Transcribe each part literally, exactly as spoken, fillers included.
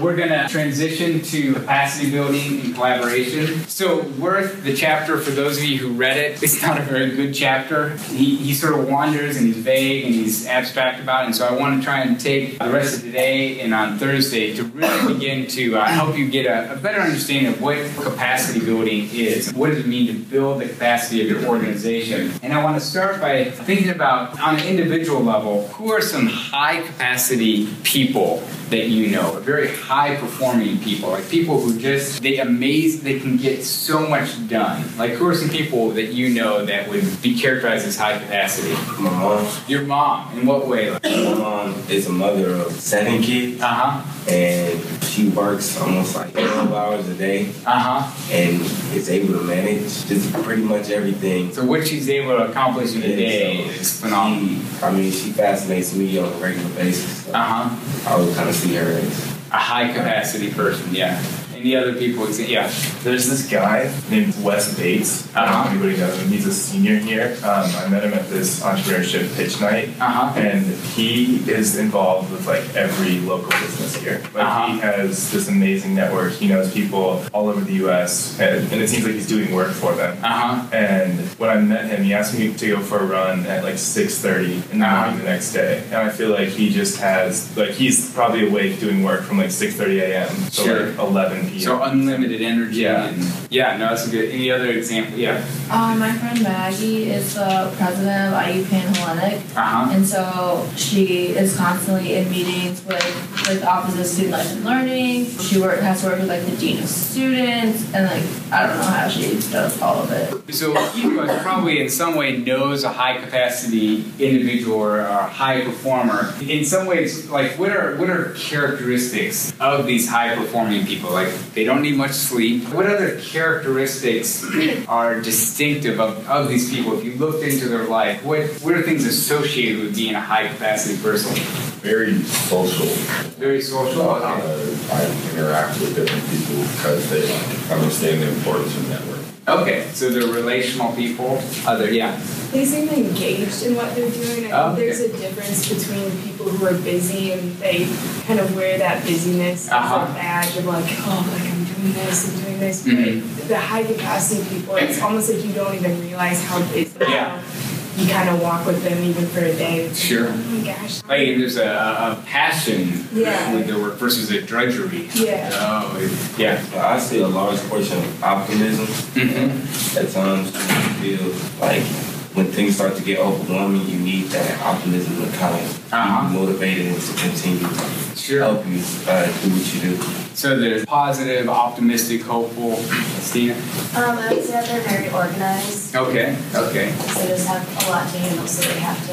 We're going to transition to capacity building and collaboration. So Worth, the chapter, for those of you who read it, it's not a very good chapter. He, he sort of wanders and he's vague and he's abstract about it. And so I want to try and take the rest of today and on Thursday to really begin to uh, help you get a, a better understanding of what capacity building is. What does it mean to build the capacity of your organization? And I want to start by thinking about, on an individual level, who are some high capacity people that you know, very high-performing people, like people who just, they amaze, they can get so much done. Like, who are some people that you know that would be characterized as high capacity? My mom. Your mom? In what way? Like, my mom is a mother of seven kids. Uh-huh. And she works almost like twelve hours a day. Uh-huh. And is able to manage just pretty much everything. So what she's able to accomplish in a day is phenomenal. I mean, she fascinates me on a regular basis. So uh-huh. I would kind of see her as a high-capacity person, yeah. Any other people? Yeah. There's this guy named Wes Bates. Uh-huh. I don't know if anybody knows him. He's a senior here. Um, I met him at this entrepreneurship pitch night. Uh-huh. And he is involved with, like, every local business here. Like, uh-huh. He has this amazing network. He knows people all over the U S And, and it seems like he's doing work for them. Uh-huh. And when I met him, he asked me to go for a run at, like, six thirty in the uh-huh. morning the next day. And I feel like he just has, like, he's probably awake doing work from, like, six thirty a.m. to, sure. like, eleven p.m. So unlimited energy. Yeah. And yeah, no, that's a good. Any other example? Yeah. Um, my friend Maggie is the president of I U Panhellenic. Uh-huh. And so she is constantly in meetings with like the Office of Student Life and Learning. She work, has to work with like the Dean of Students, and like I don't know how she does all of it. So you guys probably in some way knows a high capacity individual or a high performer. In some ways, like what are what are characteristics of these high performing people? Like they don't need much sleep. What other characteristics are distinctive of, of these people? If you looked into their life, what, what are things associated with being a high-capacity person? Very social. Very social? Okay. Uh, I interact with different people because they understand the importance of networking. Okay, so they're relational people. Other, yeah. They seem engaged in what they're doing. I oh, think there's okay. a difference between people who are busy and they kind of wear that busyness uh-huh. as a badge of like, oh, like I'm doing this, I'm doing this. Mm-hmm. But the high capacity people, it's almost like you don't even realize how busy they yeah. are. You kind of walk with them even for a day. Sure. Oh my gosh. Like there's a, a passion yeah. with the work versus a drudgery. Yeah. Oh, it, yeah. Well, I see a large portion of optimism. Mm-hmm. At times you feel like when things start to get overwhelming, you need that optimism to kind of uh-huh. be motivated to continue to sure. help you uh, do what you do. So there's positive, optimistic, hopeful. Stina? Um, I would say that they're very organized. Okay, okay. So they just have a lot to handle, so they have to,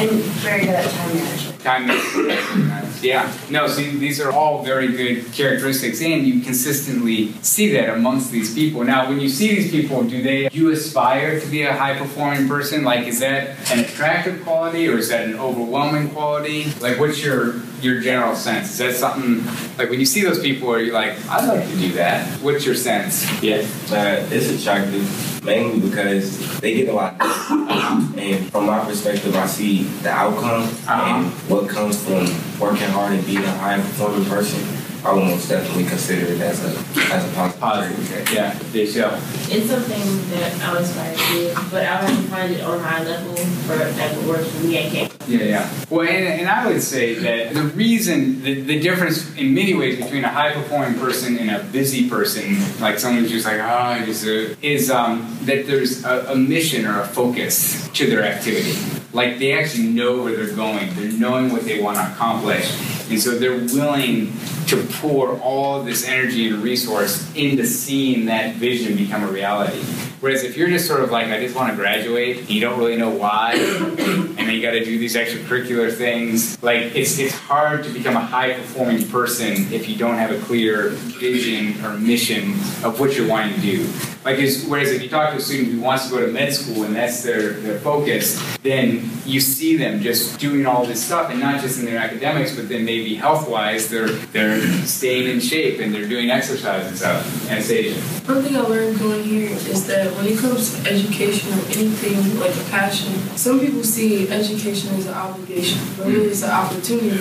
and very good at time management. Time management, yeah. No, see, so these are all very good characteristics, and you consistently see that amongst these people. Now, when you see these people, do they, you aspire to be a high-performing person? Like, is that an attractive quality, or is that an overwhelming quality? Like, what's your... your general sense? Is that something, like when you see those people, are you like, I'd like to do that? What's your sense? Yeah. Uh, it's attractive, mainly because they get a lot. And from my perspective, I see the outcome uh-huh. and what comes from working hard and being a high-performing person. I would most definitely consider it as a, as a positive. Positive, yeah. They shall. It's something that I was trying to do, but I would have to find it on my level for that would work for me. I can't. Yeah, yeah. Well, and, and I would say that the reason, the, the difference in many ways between a high-performing person and a busy person, like someone who's just like, ah, oh, just a, is um, that there's a, a mission or a focus to their activity. Like they actually know where they're going. They're knowing what they want to accomplish. And so they're willing to pour all this energy and resource into seeing that vision become a reality. Whereas if you're just sort of like, I just want to graduate, and you don't really know why, and then you got to do these extracurricular things, like it's it's hard to become a high-performing person if you don't have a clear vision or mission of what you're wanting to do. Like, whereas if you talk to a student who wants to go to med school and that's their, their focus, then you see them just doing all this stuff, and not just in their academics, but then maybe health-wise, they're they're staying in shape and they're doing exercise and stuff. And it's Asian. One thing I learned going here is that that when it comes to education or anything like a passion, some people see education as an obligation, but really it's an opportunity.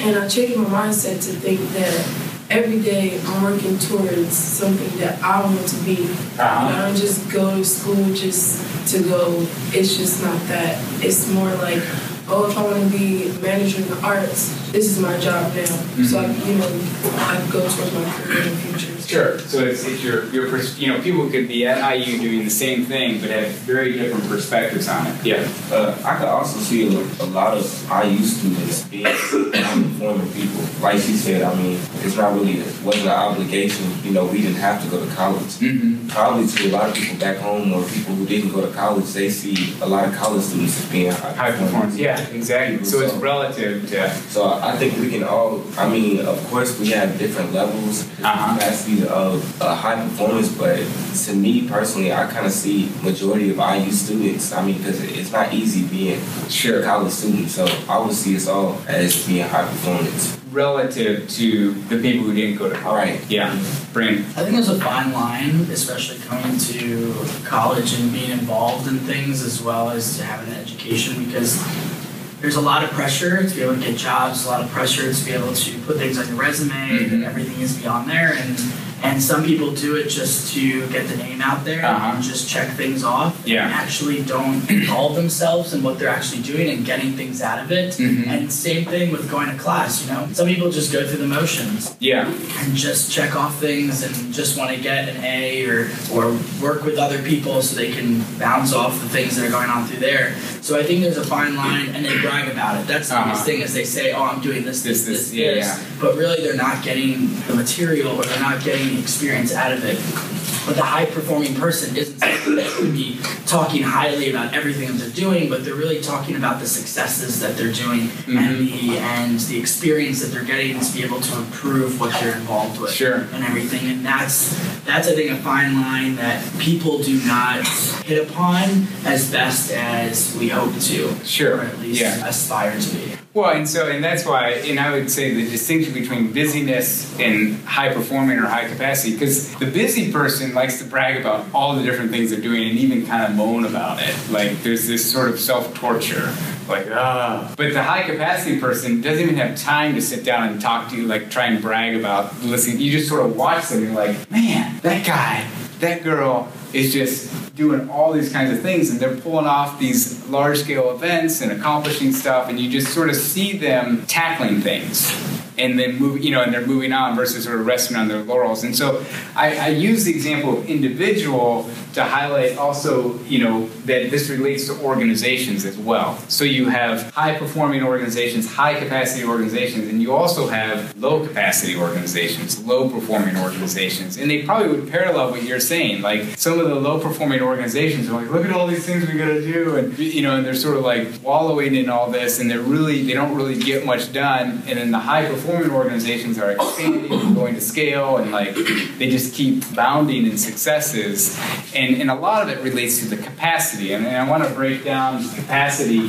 And I changed my mindset to think that every day I'm working towards something that I want to be. Uh-huh. I don't just go to school just to go. It's just not that. It's more like, oh, if I want to be manager in the arts, this is my job now. Mm-hmm. So I, you know, I go towards my career in the future. Sure. So it's, it's your your pers- you know, people could be at I U doing the same thing but have very different perspectives on it. Yeah. Uh, I could also see a, a lot of I U students being non-conforming people. Like she said, I mean, it's not really it wasn't an obligation. You know, we didn't have to go to college. Mm-hmm. Probably to a lot of people back home or people who didn't go to college, they see a lot of college students as being high, high performance. Yeah. Yeah, exactly. So it's relative, yeah. So I think we can all, I mean, of course we have different levels, uh-huh. capacities of uh, high performance, but to me personally, I kind of see majority of I U students, I mean, because it's not easy being sure. a college student, so I would see us all as being high performance. Relative to the people who didn't go to college. Right. Yeah. Brandon. I think there's a fine line, especially coming to college and being involved in things as well as having an education, because there's a lot of pressure to be able to get jobs, a lot of pressure to be able to put things on your resume, mm-hmm. and everything is beyond there. And and some people do it just to get the name out there, uh-huh. and just check things off, yeah. and actually don't involve themselves in what they're actually doing and getting things out of it. Mm-hmm. And same thing with going to class, you know? Some people just go through the motions. Yeah. And just check off things and just want to get an A or, or work with other people so they can bounce off the things that are going on through there. So I think there's a fine line, and they brag about it. That's the uh-huh. biggest thing, is they say, oh, I'm doing this, this, this, this. Yeah, this. Yeah. But really they're not getting the material, or they're not getting experience out of it. But the high performing person isn't something that would be talking highly about everything that they're doing, but they're really talking about the successes that they're doing, mm-hmm. and the and the experience that they're getting to be able to improve what they're involved with, sure. and everything. And that's that's I think a fine line that people do not hit upon as best as we hope to, sure. or at least yeah. aspire to be. Well, and so, and that's why, and I would say the distinction between busyness and high performing or high capacity, because the busy person likes to brag about all the different things they're doing and even kind of moan about it. Like, there's this sort of self-torture. Like, ah. But the high capacity person doesn't even have time to sit down and talk to you, like, try and brag about, listen, you just sort of watch them and you're like, man, that guy, that girl is just doing all these kinds of things, and they're pulling off these large-scale events and accomplishing stuff, and you just sort of see them tackling things. And then move, you know, and they're moving on versus sort of resting on their laurels. And so I, I use the example of individual to highlight also, you know, that this relates to organizations as well. So you have high-performing organizations, high-capacity organizations, and you also have low-capacity organizations, low-performing organizations. And they probably would parallel what you're saying. Like, some of the low-performing organizations are like, look at all these things we got to do. And, you know, and they're sort of like wallowing in all this, and they're really, they don't really get much done. And then the high-performing organizations are expanding and going to scale, and like they just keep bounding in successes, and, and a lot of it relates to the capacity. And, and I want to break down capacity,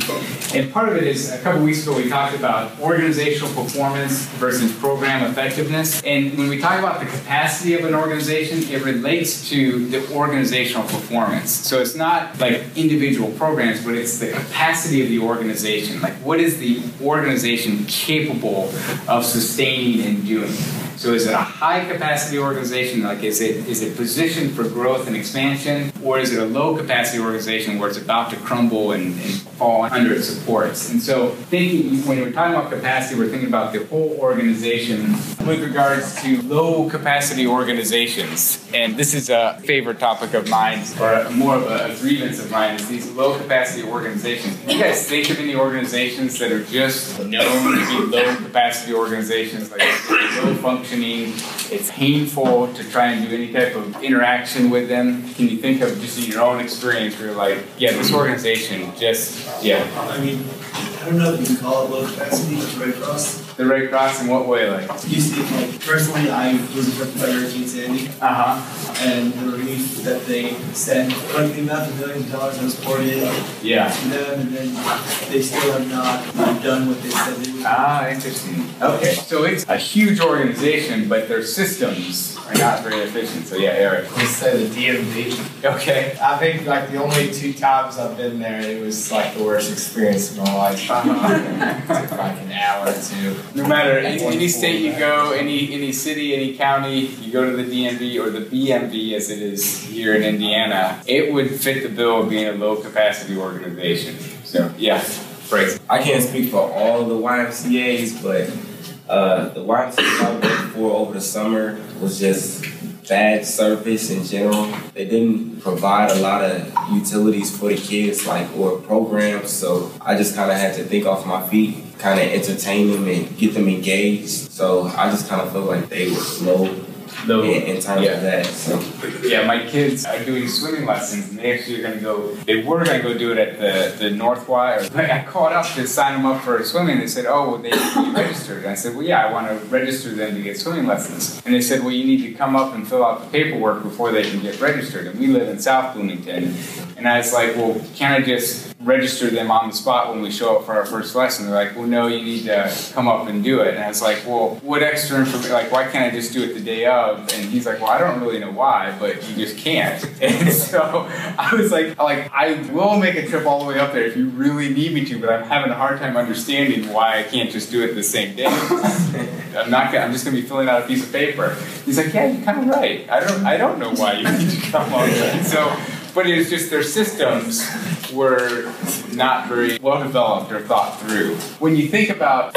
and part of it is, a couple weeks ago we talked about organizational performance versus program effectiveness, and when we talk about the capacity of an organization, it relates to the organizational performance. So it's not like individual programs, but it's the capacity of the organization. Like, what is the organization capable of sustaining and doing. So is it a high-capacity organization? Like, is it is it positioned for growth and expansion? Or is it a low-capacity organization where it's about to crumble and, and fall under its supports? And so thinking, when we're talking about capacity, we're thinking about the whole organization with regards to low-capacity organizations. And this is a favorite topic of mine, or more of a grievance of mine, is these low-capacity organizations. Can you guys think of any organizations that are just known to be low-capacity organizations, like low-functioning? It's painful to try and do any type of interaction with them. Can you think of just in your own experience where you're like, yeah, this organization just, yeah. I mean, I don't know if you can call it low capacity, but the Red Cross. The Red Cross in what way? Like, you see, like, personally, I was affected by Hurricane Sandy. Uh huh. And the relief that they sent, like the amount of millions of dollars that was poured in yeah. to them, and then they still have not done what they said they would. Ah, interesting. Okay. So it's a huge organization, but their systems are not very efficient. So yeah, Eric. Let's say the D M V. Okay. I think like the only two times I've been there, it was like the worst experience of my life. Uh-huh. It took like an hour or two. No matter any, any state you go, any any city, any county, you go to the D M V or the B M V as it is here in Indiana, it would fit the bill of being a low capacity organization. So yeah. Right. I can't speak for all the Y M C As, but uh, the Y M C A I worked for over the summer was just bad service in general. They didn't provide a lot of utilities for the kids, like, or programs, so I just kind of had to think off my feet, kind of entertain them and get them engaged. So I just kind of felt like they were slow. Though, in, in terms yeah. of that, so. Yeah, my kids are doing swimming lessons, and they actually are going to go, they were going to go do it at the, the North Y, or, but I called up to sign them up for swimming. They said, oh, well, they need to be registered. And I said, well, yeah, I want to register them to get swimming lessons. And they said, well, you need to come up and fill out the paperwork before they can get registered. And we live in South Bloomington. And I was like, well, can't I just register them on the spot when we show up for our first lesson? They're like, well, no, you need to come up and do it. And I was like, well, what extra information, like, why can't I just do it the day of? And he's like, well, I don't really know why, but you just can't. And so I was like, like, I will make a trip all the way up there if you really need me to, but I'm having a hard time understanding why I can't just do it the same day. I'm not gonna, I'm just going to be filling out a piece of paper. He's like, yeah, you're kind of right. I don't, I don't know why you need to come up. And so, but it was just their systems were not very well developed or thought through. When you think about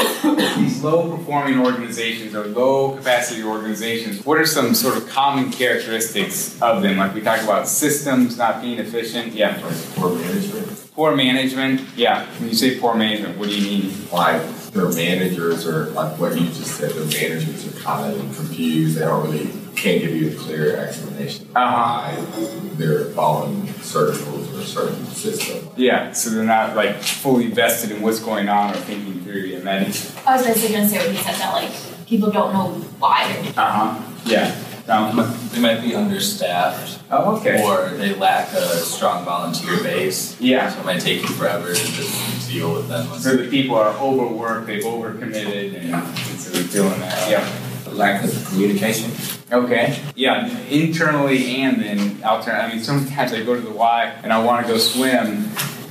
these low-performing organizations or low-capacity organizations, what are some sort of common characteristics of them? Like we talk about systems not being efficient. Yeah. Poor management. Poor management. Yeah. When you say poor management, what do you mean? Like their managers are, like what you just said, their managers are kind of confused. They don't really... can't give you a clear explanation of uh-huh. why they're following certain rules or a certain system. Yeah, so they're not like fully vested in what's going on or thinking through. And then I was basically going to say what he said, that like people don't know why. Uh huh. Yeah. Um, they might be understaffed. Oh, okay. Or they lack a strong volunteer base. Yeah. So it might take you forever to just deal with them. So the people are overworked. They've overcommitted, and, and so they're doing that. Yeah. Lack of communication. Okay. Yeah, internally and then outside. I mean, sometimes I go to the Y and I want to go swim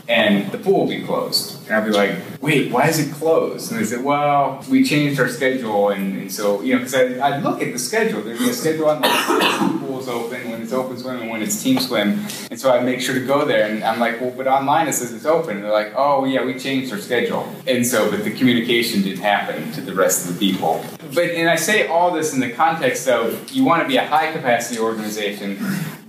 and the pool will be closed. And I'll be like, wait, why is it closed? And they said, well, we changed our schedule. And, and so, you know, because I, I look at the schedule. There's a schedule on the pool's open, when it's open swim, and when it's team swim. And so I make sure to go there. And I'm like, well, but online it says it's open. And they're like, oh, yeah, we changed our schedule. And so, but the communication didn't happen to the rest of the people. But, and I say all this in the context of you want to be a high-capacity organization,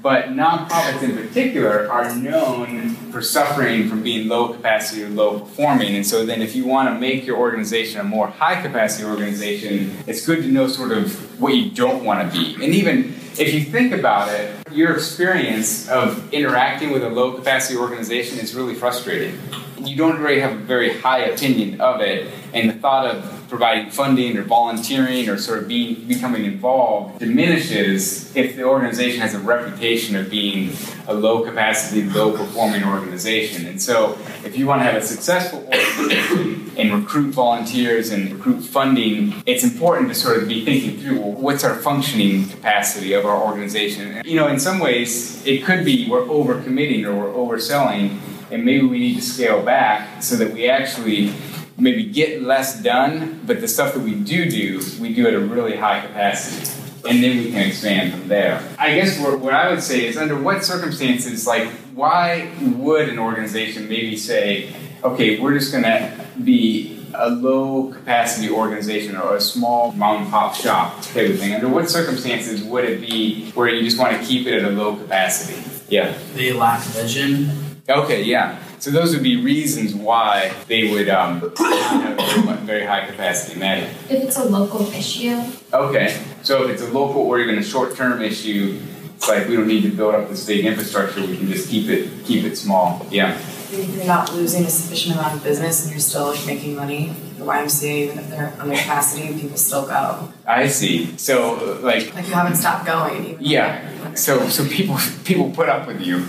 but nonprofits in particular are known for suffering from being low-capacity or low-performing. And so then if you want to make your organization a more high-capacity organization, it's good to know sort of what you don't want to be. And even if you think about it, your experience of interacting with a low-capacity organization is really frustrating. You don't really have a very high opinion of it, and the thought of providing funding or volunteering or sort of being becoming involved diminishes if the organization has a reputation of being a low-capacity, low-performing organization. And so if you want to have a successful organization and recruit volunteers and recruit funding, it's important to sort of be thinking through, well, what's our functioning capacity of our organization? And, you know, in some ways, it could be we're overcommitting or we're overselling, and maybe we need to scale back so that we actually maybe get less done, but the stuff that we do do, we do at a really high capacity. And then we can expand from there. I guess what, what I would say is, under what circumstances, like, why would an organization maybe say, okay, we're just going to be a low-capacity organization or a small mom-and-pop shop type of thing? Under what circumstances would it be where you just want to keep it at a low capacity? Yeah. They lack vision. Okay, yeah. So those would be reasons why they would um, have very, very high capacity Maddie. If it's a local issue. Okay. So if it's a local or even a short-term issue, it's like we don't need to build up the state infrastructure. We can just keep it keep it small. Yeah. If you're not losing a sufficient amount of business and you're still like making money, the Y M C A, even if they're under capacity, people still go. I see. So like like you haven't stopped going. Even yeah. So so people people put up with you.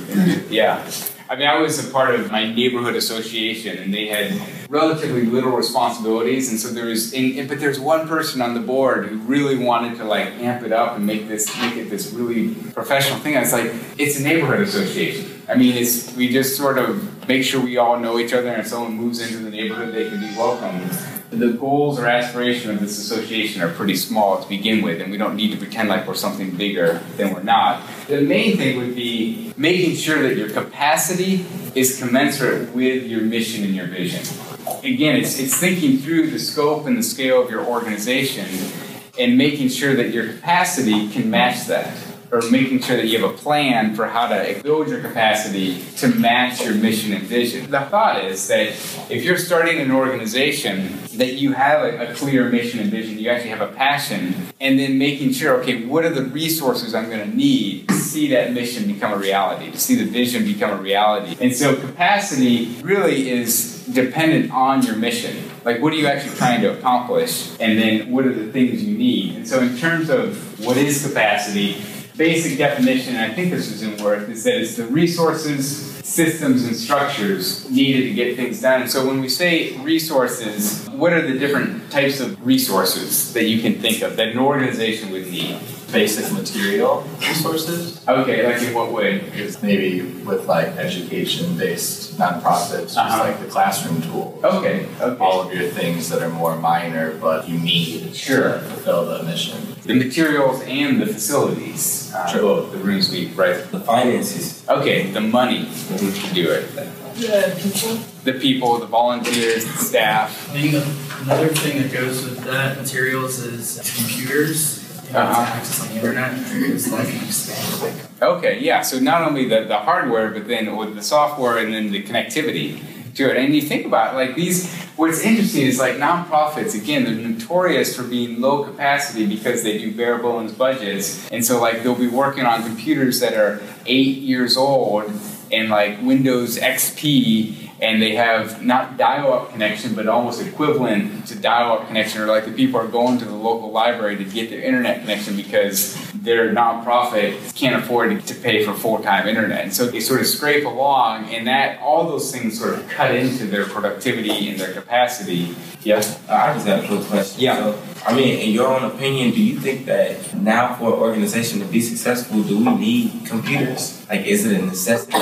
Yeah. I mean, I was a part of my neighborhood association, and they had relatively little responsibilities, and so there was, and, and, but there's one person on the board who really wanted to like amp it up and make this, make it this really professional thing. I was like, it's a neighborhood association. I mean, it's, we just sort of make sure we all know each other, and if someone moves into the neighborhood, they can be welcomed. The goals or aspiration of this association are pretty small to begin with, and we don't need to pretend like we're something bigger than we're not. The main thing would be making sure that your capacity is commensurate with your mission and your vision. Again, it's, it's thinking through the scope and the scale of your organization and making sure that your capacity can match that, or making sure that you have a plan for how to build your capacity to match your mission and vision. The thought is that if you're starting an organization, that you have a, a clear mission and vision, you actually have a passion, and then making sure, okay, what are the resources I'm going to need to see that mission become a reality, to see the vision become a reality. And so capacity really is dependent on your mission. Like, what are you actually trying to accomplish? And then what are the things you need? And so in terms of what is capacity, basic definition, and I think this is in Worth, is that it's the resources, systems, and structures needed to get things done. So when we say resources, what are the different types of resources that you can think of that an organization would need? Basic material resources. Okay, like in what way? Because maybe with like education-based nonprofits, uh-huh. like the classroom tools. Okay. okay. All of your things that are more minor, but you need sure. to fulfill the mission. The materials and the facilities. Uh, sure. The rooms we right. The finances. Okay, the money to do it. The people. The people, the volunteers, the staff. I think another thing that goes with that materials is computers. Uh-huh. Okay, yeah, so not only the, the hardware, but then with the software and then the connectivity to it. And you think about it, like these, what's interesting is like nonprofits, again, they're notorious for being low capacity because they do bare bones budgets. And so like they'll be working on computers that are eight years old and like Windows X P. And they have not dial-up connection, but almost equivalent to dial-up connection, or like the people are going to the local library to get their internet connection because their nonprofit can't afford to pay for full-time internet. And so they sort of scrape along, and that all those things sort of cut into their productivity and their capacity. Yeah? Uh, I just have a quick question. Yeah. So, I mean, in your own opinion, do you think that now for an organization to be successful, do we need computers? Like, is it a necessity?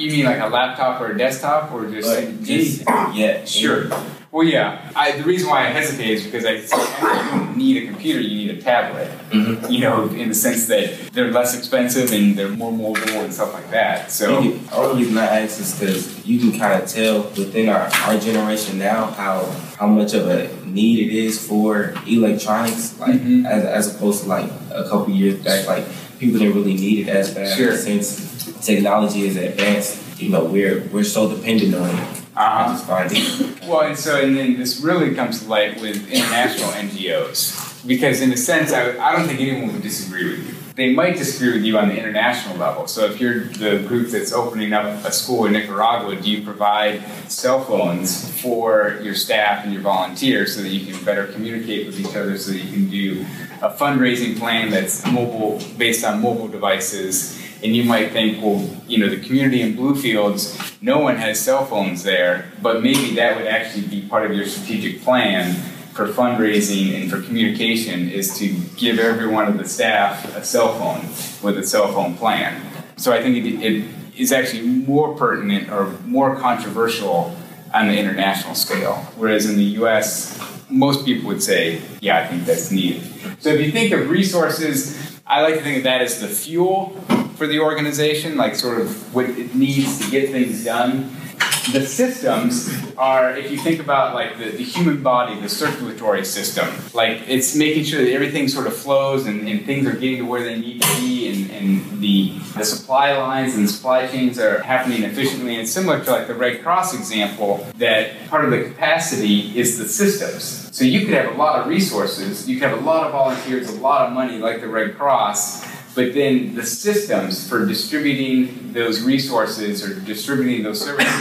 You mean like a laptop or a desktop or just... Like, just yeah, sure. Well, yeah. I, the reason why I hesitate is because I you don't need a computer, you need a tablet. Mm-hmm. You know, in the sense that they're less expensive and they're more mobile and stuff like that. So the only reason I ask is because you can kind of tell within our, our generation now how how much of a need it is for electronics, like mm-hmm. as, as opposed to like a couple years back, like people didn't really need it as fast sure. since technology is advanced, you know, we're we're so dependent on it. Uh-huh. I just find it. Well, and so, and then this really comes to light with international N G Os, because in a sense, I, I don't think anyone would disagree with you. They might disagree with you on the international level. So if you're the group that's opening up a school in Nicaragua, do you provide cell phones for your staff and your volunteers so that you can better communicate with each other, so that you can do a fundraising plan that's mobile, based on mobile devices? And you might think, well, you know, the community in Bluefields, no one has cell phones there, but maybe that would actually be part of your strategic plan for fundraising and for communication, is to give every one of the staff a cell phone with a cell phone plan. So I think it, it is actually more pertinent or more controversial on the international scale, whereas in the U S, most people would say, yeah, I think that's needed. So if you think of resources, I like to think of that as the fuel for the organization, like sort of what it needs to get things done. The systems are, if you think about like the, the human body, the circulatory system, like it's making sure that everything sort of flows and, and things are getting to where they need to be, and, and the, the supply lines and the supply chains are happening efficiently. And similar to like the Red Cross example, that part of the capacity is the systems. So you could have a lot of resources, you could have a lot of volunteers, a lot of money like the Red Cross, but then the systems for distributing those resources or distributing those services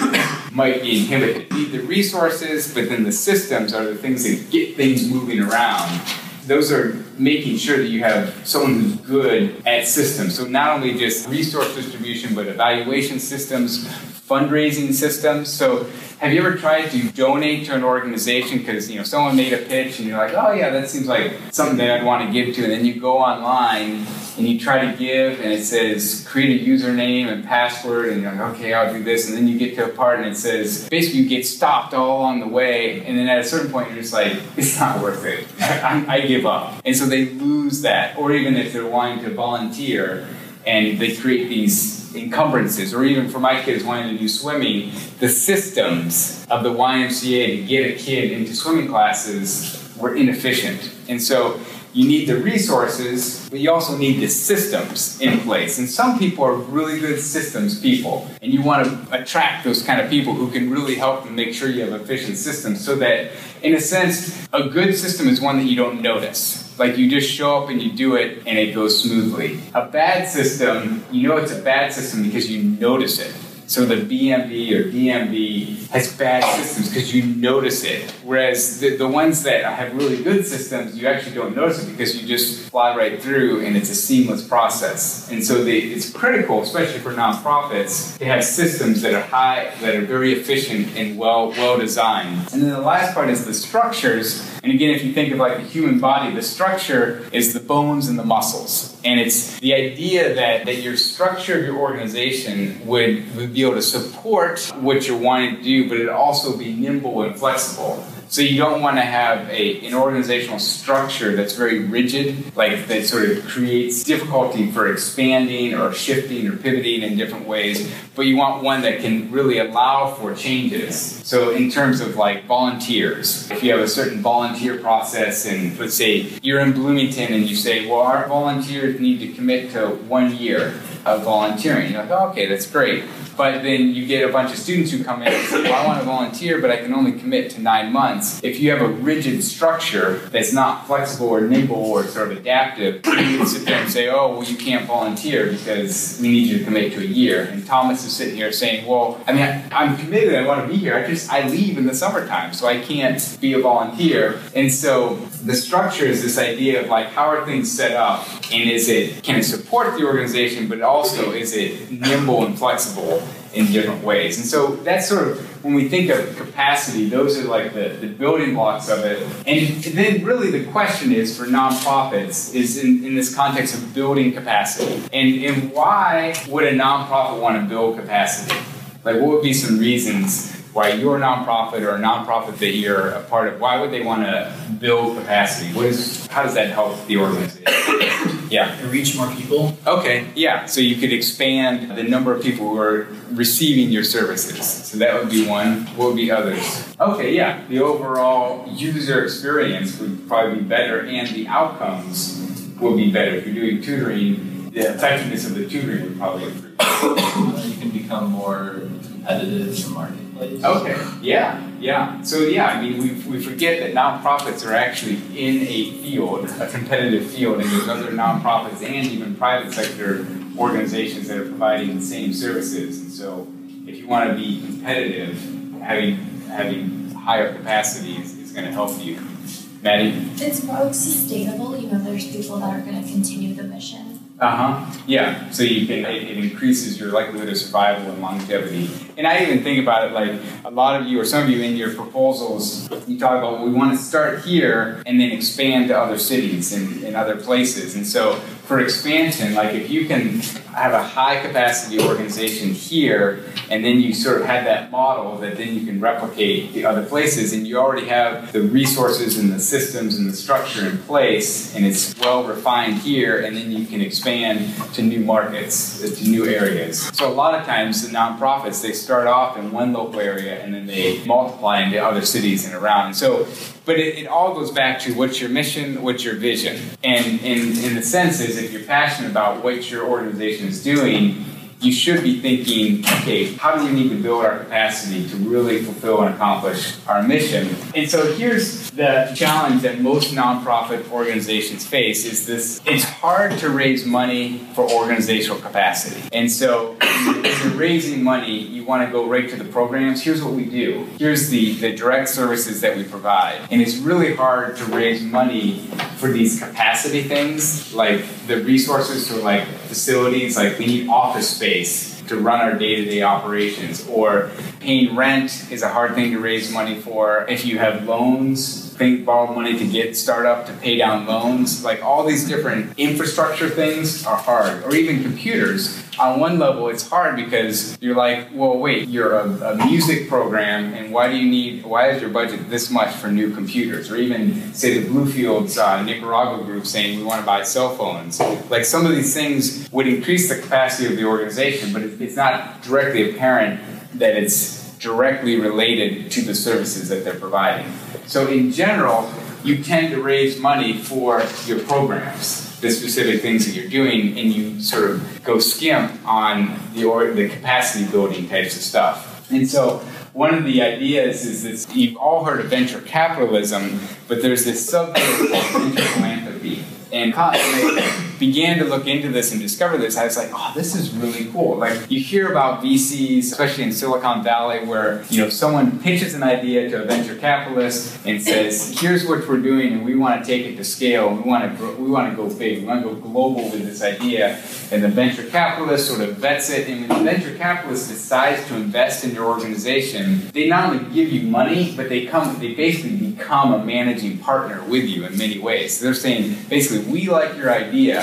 might be inhibited. You need the resources, but then the systems are the things that get things moving around. those are making sure that you have someone who's good at systems. So not only just resource distribution, but evaluation systems, fundraising systems. So have you ever tried to donate to an organization because, you know, someone made a pitch and you're like, oh yeah, that seems like something that I'd want to give to. And then you go online and you try to give and it says create a username and password. And you're like, okay, I'll do this. And then you get to a part and it says, basically you get stopped all along the way. And then at a certain point, you're just like, it's not worth it. I, I, I give up. And so they lose that. Or even if they're wanting to volunteer and they create these encumbrances, or even for my kids wanting to do swimming, the systems of the Y M C A to get a kid into swimming classes were inefficient. And so you need the resources, but you also need the systems in place. And some people are really good systems people, and you want to attract those kind of people who can really help and make sure you have efficient systems so that, in a sense, a good system is one that you don't notice. Like, you just show up and you do it and it goes smoothly. A bad system, you know it's a bad system because you notice it. So the B M V or D M V has bad systems because you notice it. Whereas the, the ones that have really good systems, you actually don't notice it because you just fly right through and it's a seamless process. And so they, it's critical, especially for nonprofits, to have systems that are high, that are very efficient and well, well designed. And then the last part is the structures. And again, if you think of like the human body, the structure is the bones and the muscles. And it's the idea that, that your structure of your organization would, would be able to support what you're wanting to do, but it'd also be nimble and flexible. So you don't want to have a, an organizational structure that's very rigid, like that sort of creates difficulty for expanding or shifting or pivoting in different ways, but you want one that can really allow for changes. So in terms of like volunteers, if you have a certain volunteer process and let's say you're in Bloomington and you say, well, our volunteers need to commit to one year of volunteering. You're like, oh, okay, that's great. But then you get a bunch of students who come in and say, well, I want to volunteer, but I can only commit to nine months. If you have a rigid structure that's not flexible or nimble or sort of adaptive, you can sit there and say, oh, well, you can't volunteer because we need you to commit to a year. And Thomas is sitting here saying, well, I mean, I, I'm committed. I want to be here. I just, I leave in the summertime, so I can't be a volunteer. And so the structure is this idea of like, how are things set up? And is it, can it support the organization, but also is it nimble and flexible in different ways? And so that's sort of, when we think of capacity, those are like the, the building blocks of it. And then really the question is for nonprofits is in, in this context of building capacity. And, and why would a nonprofit want to build capacity? Like, what would be some reasons why your nonprofit or a nonprofit that you're a part of, why would they want to build capacity? What is, how does that help the organization? Yeah. And reach more people. Okay, yeah. So you could expand the number of people who are receiving your services. So that would be one. What would be others? Okay, yeah. The overall user experience would probably be better, and the outcomes will be better. If you're doing tutoring, the effectiveness of the tutoring would probably improve. You can become more competitive in the marketplace. Okay, yeah. Yeah. So, yeah, I mean, we we forget that nonprofits are actually in a field, a competitive field, and there's other nonprofits and even private sector organizations that are providing the same services. And so if you want to be competitive, having having higher capacity is, is going to help you. Maddie? It's probably sustainable. You know, there's people that are going to continue the mission. Uh-huh. Yeah. So you can, it, it increases your likelihood of survival and longevity. And I even think about it like a lot of you or some of you in your proposals, you talk about, well, we want to start here and then expand to other cities and, and other places. And so for expansion, like if you can have a high capacity organization here and then you sort of have that model that then you can replicate to other places and you already have the resources and the systems and the structure in place and it's well refined here and then you can expand to new markets, to new areas. So a lot of times the nonprofits, they start off in one local area and then they multiply into other cities and around. So, but it, it all goes back to what's your mission, what's your vision. And in, in the sense is if you're passionate about what your organization is doing, you should be thinking, okay, how do we need to build our capacity to really fulfill and accomplish our mission? And so here's the challenge that most nonprofit organizations face is this: it's hard to raise money for organizational capacity. And so if you're raising money, you want to go right to the programs. Here's what we do. Here's the, the direct services that we provide. And it's really hard to raise money for these capacity things, like the resources for like facilities, like we need office space to run our day-to-day operations, or paying rent is a hard thing to raise money for. If you have loans, think borrow money to get startup to pay down loans. Like all these different infrastructure things are hard, or even computers. On one level, it's hard because you're like, well, wait, you're a, a music program, and why do you need, why is your budget this much for new computers? Or even, say, the Bluefields uh, Nicaragua group saying we want to buy cell phones. Like, some of these things would increase the capacity of the organization, but it's not directly apparent that it's directly related to the services that they're providing. So in general, you tend to raise money for your programs, the specific things that you're doing, and you sort of go skimp on the or the capacity building types of stuff. And so one of the ideas is that you've all heard of venture capitalism, but there's this subfield called venture philanthropy. And I began to look into this and discover this. I was like, oh, this is really cool. Like, you hear about V Cs, especially in Silicon Valley, where, you know, someone pitches an idea to a venture capitalist and says, here's what we're doing, and we want to take it to scale. We want to grow, we want to go big. We want to go global with this idea. And the venture capitalist sort of vets it. And when the venture capitalist decides to invest in your organization, they not only give you money, but they come, they basically become a managing partner with you in many ways. So they're saying, basically, we like your idea,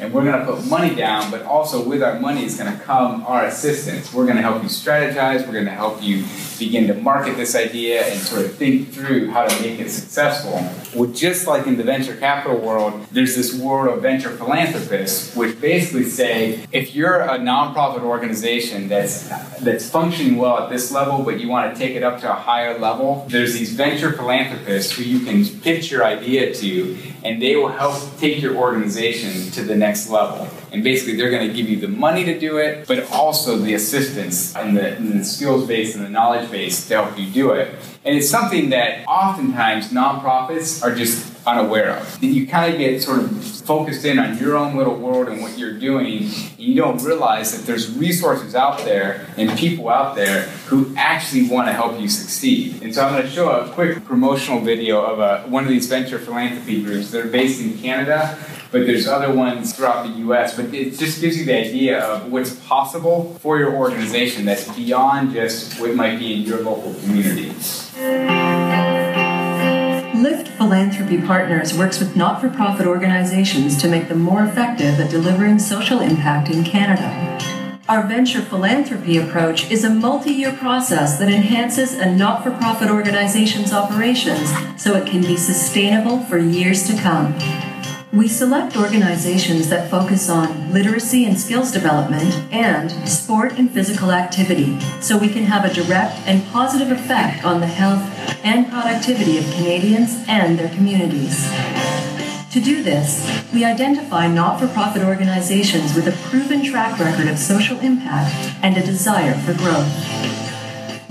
and we're going to put money down, but also with our money is going to come our assistance. We're going to help you strategize. We're going to help you begin to market this idea and sort of think through how to make it successful. Well, just like in the venture capital world, there's this world of venture philanthropists, which basically say, if you're a nonprofit organization that's that's functioning well at this level, but you want to take it up to a higher level, there's these venture philanthropists who you can pitch your idea to, and they will help take your organization to the next level. And basically, they're going to give you the money to do it, but also the assistance and the, and the skills base and the knowledge base to help you do it. And it's something that oftentimes nonprofits are just unaware of. You kind of get sort of focused in on your own little world and what you're doing, and you don't realize that there's resources out there and people out there who actually want to help you succeed. And so I'm going to show a quick promotional video of a, one of these venture philanthropy groups. They're based in Canada, but there's other ones throughout the U S. But it just gives you the idea of what's possible for your organization that's beyond just what might be in your local community. Lift Philanthropy Partners works with not-for-profit organizations to make them more effective at delivering social impact in Canada. Our venture philanthropy approach is a multi-year process that enhances a not-for-profit organization's operations so it can be sustainable for years to come. We select organizations that focus on literacy and skills development and sport and physical activity so we can have a direct and positive effect on the health and productivity of Canadians and their communities. To do this, we identify not-for-profit organizations with a proven track record of social impact and a desire for growth.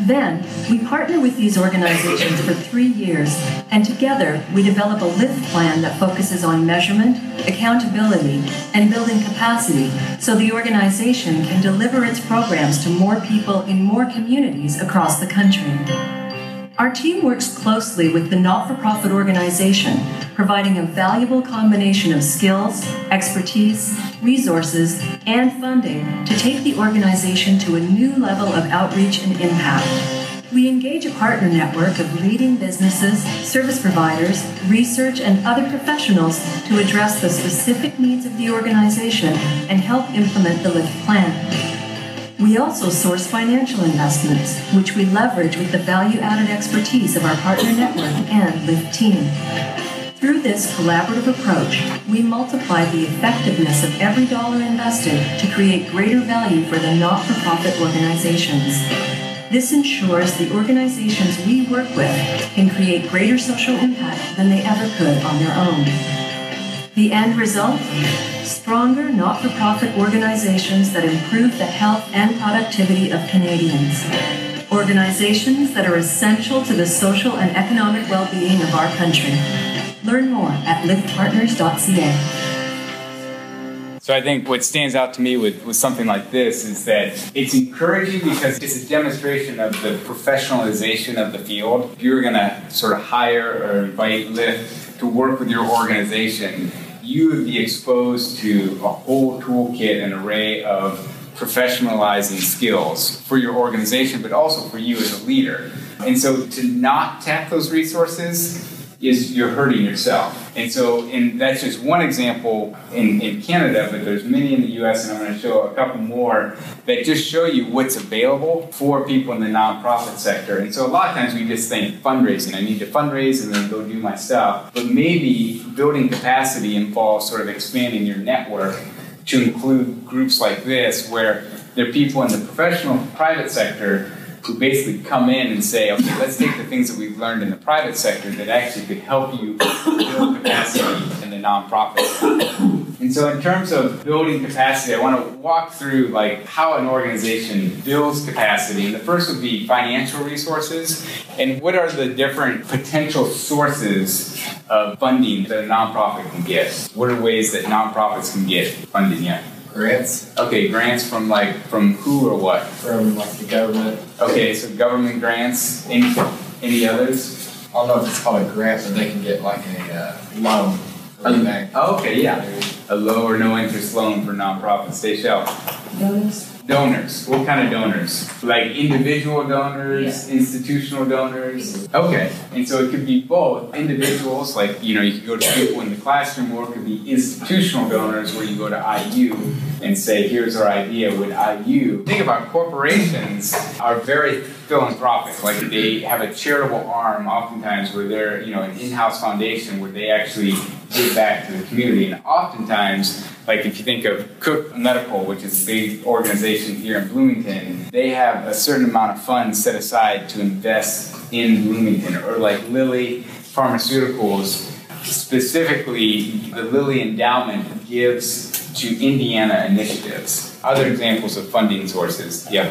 Then, we partner with these organizations for three years, and together we develop a lift plan that focuses on measurement, accountability, and building capacity so the organization can deliver its programs to more people in more communities across the country. Our team works closely with the not-for-profit organization, providing a valuable combination of skills, expertise, resources, and funding to take the organization to a new level of outreach and impact. We engage a partner network of leading businesses, service providers, research, and other professionals to address the specific needs of the organization and help implement the Lift Plan. We also source financial investments, which we leverage with the value-added expertise of our partner network and Lift team. Through this collaborative approach, we multiply the effectiveness of every dollar invested to create greater value for the not-for-profit organizations. This ensures the organizations we work with can create greater social impact than they ever could on their own. The end result? Stronger not-for-profit organizations that improve the health and productivity of Canadians. Organizations that are essential to the social and economic well-being of our country. Learn more at lift partners dot c a. So I think what stands out to me with, with something like this is that it's encouraging because it's a demonstration of the professionalization of the field. If you're going to sort of hire or invite Lyft to work with your organization, you would be exposed to a whole toolkit and array of professionalizing skills for your organization, but also for you as a leader. And so to not tap those resources is you're hurting yourself. And so and that's just one example in, in Canada, but there's many in the U S, and I'm going to show a couple more that just show you what's available for people in the nonprofit sector. And so a lot of times we just think fundraising. I need to fundraise and then go do my stuff. But maybe building capacity involves sort of expanding your network to include groups like this, where there are people in the professional private sector who basically come in and say, okay, let's take the things that we've learned in the private sector that actually could help you build capacity in the nonprofit sector. And so in terms of building capacity, I want to walk through like how an organization builds capacity. And the first would be financial resources. And what are the different potential sources of funding that a nonprofit can get? What are ways that nonprofits can get funding? Yeah. Grants. Okay, grants from like, from who or what? From like the government. Okay, so government grants. Any, any others? I don't know if it's called a grant, but they can get like a uh, loan from the bank. Okay, yeah. A low or no interest loan for nonprofits. Stay shell. Donors. Donors. What kind of donors? Like individual donors, yeah. Institutional donors? Okay. And so it could be both individuals, like, you know, you could go to people in the classroom, or it could be institutional donors where you go to I U and say, here's our idea with I U. Think about corporations are very philanthropic. Like they have a charitable arm oftentimes where they're, you know, an in-house foundation where they actually give back to the community. And oftentimes, like if you think of Cook Medical, which is a big organization here in Bloomington, they have a certain amount of funds set aside to invest in Bloomington. Or like Lilly Pharmaceuticals, specifically the Lilly Endowment gives to Indiana initiatives. Other examples of funding sources, yeah.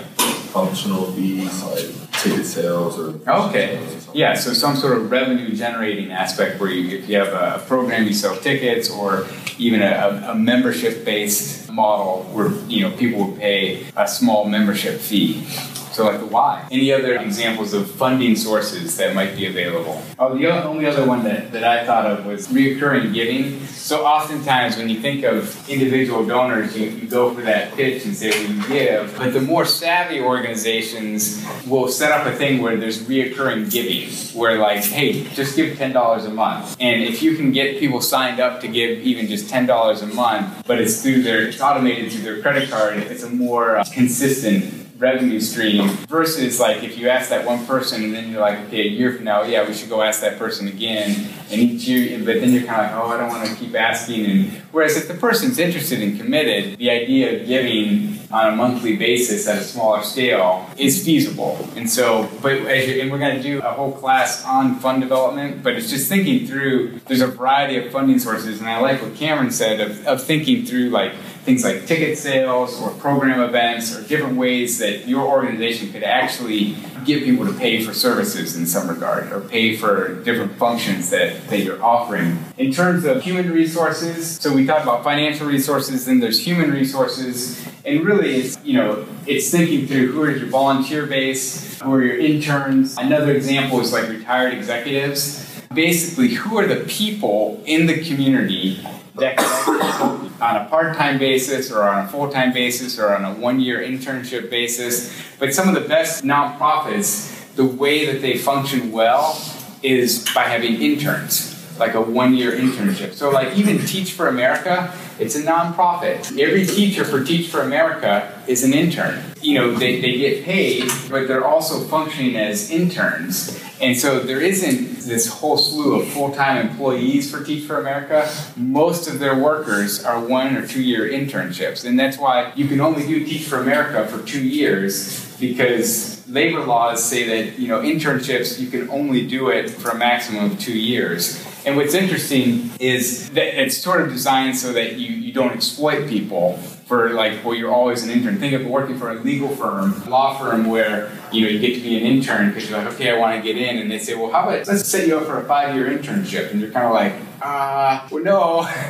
Functional fees, like ticket sales or... Okay, sales or yeah, so some sort of revenue-generating aspect where you, if you have a program, you sell tickets, or even a, a membership-based model where, you know, people would pay a small membership fee. So like the Y. Any other examples of funding sources that might be available? Oh, the only other one that, that I thought of was reoccurring giving. So oftentimes when you think of individual donors, you, you go for that pitch and say, well, you give. But the more savvy organizations will set up a thing where there's reoccurring giving, where like, hey, just give ten dollars a month. And if you can get people signed up to give even just ten dollars a month, but it's through their, it's automated through their credit card, it's a more uh, consistent revenue stream versus like if you ask that one person and then you're like, okay, a year from now, yeah, we should go ask that person again. And each year, but then you're kind of like, oh, I don't want to keep asking. And whereas if the person's interested and committed, the idea of giving on a monthly basis at a smaller scale is feasible. And so, but as you, and we're going to do a whole class on fund development, but it's just thinking through, there's a variety of funding sources. And I like what Cameron said of, of thinking through like things like ticket sales or program events or different ways that your organization could actually get people to pay for services in some regard or pay for different functions that, that you're offering. In terms of human resources, so we talked about financial resources, then there's human resources. And really, it's, you know, it's thinking through who are your volunteer base, who are your interns. Another example is like retired executives. Basically, who are the people in the community that can actually on a part-time basis or on a full-time basis or on a one-year internship basis. But some of the best nonprofits, the way that they function well is by having interns, like a one-year internship. So like even Teach for America, it's a nonprofit. Every teacher for Teach for America is an intern. You know, they, they get paid, but they're also functioning as interns. And so there isn't this whole slew of full-time employees for Teach for America. Most of their workers are one or two-year internships. And that's why you can only do Teach for America for two years because labor laws say that, you know, internships, you can only do it for a maximum of two years. And what's interesting is that it's sort of designed so that you, you don't exploit people for like, well, you're always an intern. Think of working for a legal firm, a law firm where, you know, you get to be an intern because you're like, okay, I want to get in. And they say, well, how about, let's set you up for a five-year internship. And you're kind of like, ah, uh, well, no.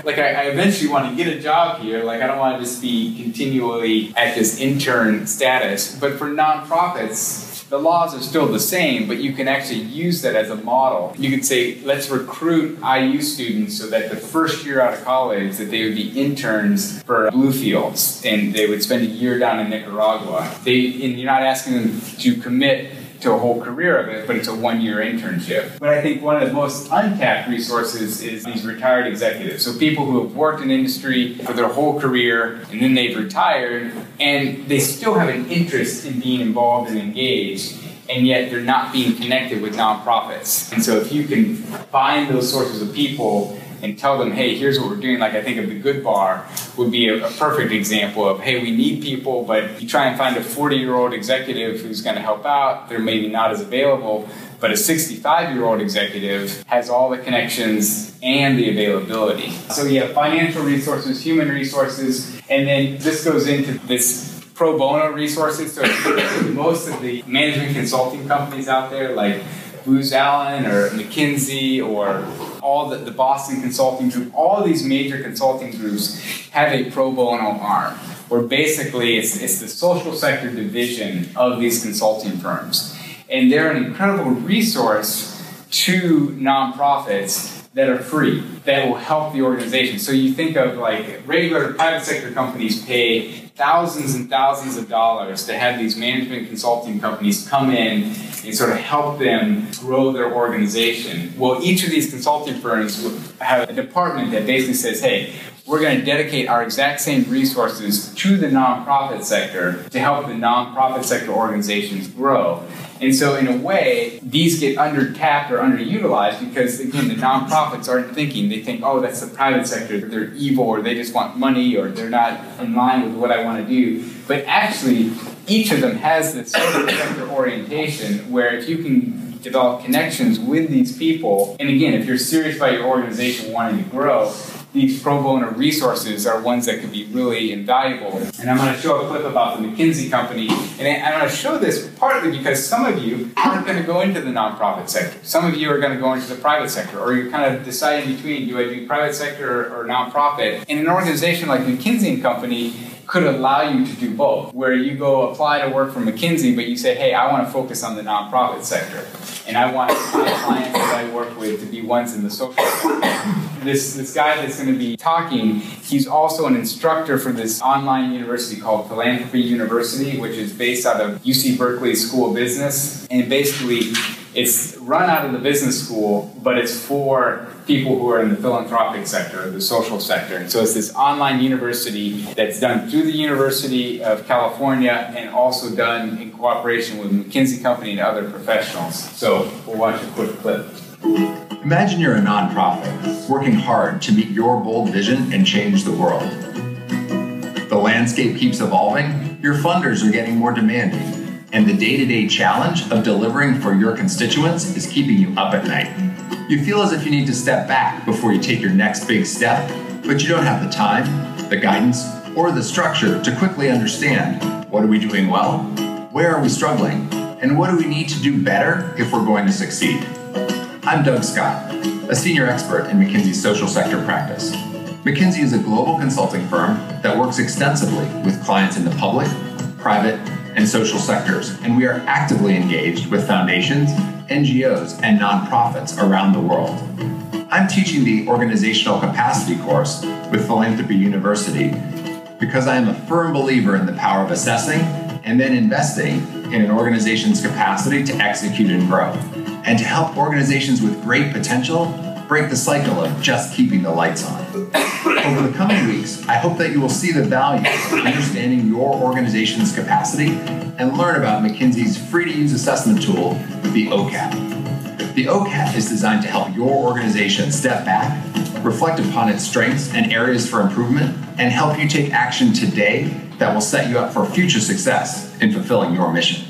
Like, I, I eventually want to get a job here. Like, I don't want to just be continually at this intern status. But for nonprofits, the laws are still the same, but you can actually use that as a model. You could say, let's recruit I U students so that the first year out of college that they would be interns for Bluefields, and they would spend a year down in Nicaragua. They, and you're not asking them to commit to a whole career of it, but it's a one-year internship. But I think one of the most untapped resources is these retired executives. So people who have worked in industry for their whole career, and then they've retired, and they still have an interest in being involved and engaged, and yet they're not being connected with nonprofits. And so if you can find those sources of people and tell them, hey, here's what we're doing. Like I think of the Good Bar would be a, a perfect example of, hey, we need people, but you try and find a forty-year-old executive who's going to help out. They're maybe not as available, but a sixty-five-year-old executive has all the connections and the availability. So we have financial resources, human resources, and then this goes into this pro bono resources. So most of the management consulting companies out there, like Booz Allen or McKinsey or all the, the Boston Consulting Group, all these major consulting groups have a pro bono arm, where basically it's, it's the social sector division of these consulting firms. And they're an incredible resource to nonprofits that are free, that will help the organization. So you think of like regular private sector companies pay thousands and thousands of dollars to have these management consulting companies come in and sort of help them grow their organization. Well, each of these consulting firms have a department that basically says, hey, we're going to dedicate our exact same resources to the nonprofit sector to help the nonprofit sector organizations grow. And so in a way, these get undertapped or underutilized because, again, the nonprofits aren't thinking. They think, oh, that's the private sector. They're evil, or they just want money, or they're not in line with what I want to do. But actually, each of them has this social sector orientation where if you can develop connections with these people. And again, if you're serious about your organization wanting to grow, these pro bono resources are ones that could be really invaluable. And I'm going to show a clip about the McKinsey company. And I'm going to show this partly because some of you aren't going to go into the nonprofit sector. Some of you are going to go into the private sector, or you're kind of deciding between, do I do private sector or, or nonprofit? And an organization like McKinsey and Company could allow you to do both, where you go apply to work for McKinsey, but you say, hey, I want to focus on the nonprofit sector, and I want my clients that I work with to be ones in the social sector. This, this guy that's going to be talking, he's also an instructor for this online university called Philanthropy University, which is based out of U C Berkeley's School of Business, and basically it's run out of the business school, but it's for people who are in the philanthropic sector, the social sector. And so it's this online university that's done through the University of California and also done in cooperation with McKinsey Company and other professionals. So we'll watch a quick clip. Imagine you're a nonprofit working hard to meet your bold vision and change the world. The landscape keeps evolving, your funders are getting more demanding, and the day-to-day challenge of delivering for your constituents is keeping you up at night. You feel as if you need to step back before you take your next big step, but you don't have the time, the guidance, or the structure to quickly understand what are we doing well, where are we struggling, and what do we need to do better if we're going to succeed. I'm Doug Scott, a senior expert in McKinsey's social sector practice. McKinsey is a global consulting firm that works extensively with clients in the public, private, and social sectors, and we are actively engaged with foundations, N G Os, and nonprofits around the world. I'm teaching the Organizational Capacity course with Philanthropy University because I am a firm believer in the power of assessing and then investing in an organization's capacity to execute and grow, and to help organizations with great potential break the cycle of just keeping the lights on. Over the coming weeks, I hope that you will see the value of understanding your organization's capacity and learn about McKinsey's free-to-use assessment tool, the O CAP. The O CAP is designed to help your organization step back, reflect upon its strengths and areas for improvement, and help you take action today that will set you up for future success in fulfilling your mission.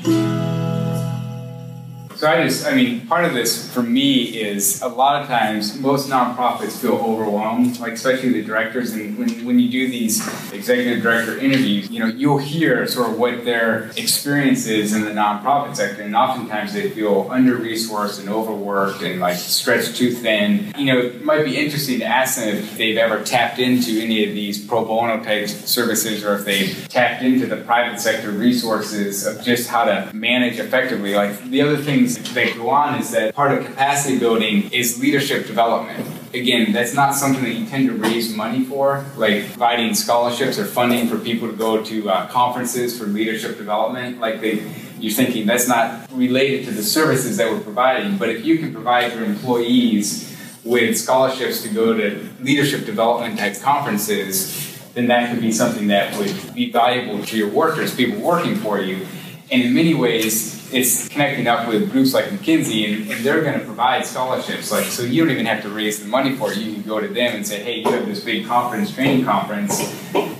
So I just, I mean, part of this for me is a lot of times most nonprofits feel overwhelmed, like especially the directors. And when, when you do these executive director interviews, you know, you'll hear sort of what their experience is in the nonprofit sector. And oftentimes they feel under-resourced and overworked and like stretched too thin. You know, it might be interesting to ask them if they've ever tapped into any of these pro bono type services or if they've tapped into the private sector resources of just how to manage effectively. Like the other things that go on is that part of capacity building is leadership development. Again, that's not something that you tend to raise money for, like providing scholarships or funding for people to go to uh, conferences for leadership development. Like they, you're thinking that's not related to the services that we're providing. But if you can provide your employees with scholarships to go to leadership development type conferences, then that could be something that would be valuable to your workers, people working for you. And in many ways, it's connecting up with groups like McKinsey, and, and they're going to provide scholarships. Like, so you don't even have to raise the money for it. You can go to them and say, hey, you have this big conference, training conference.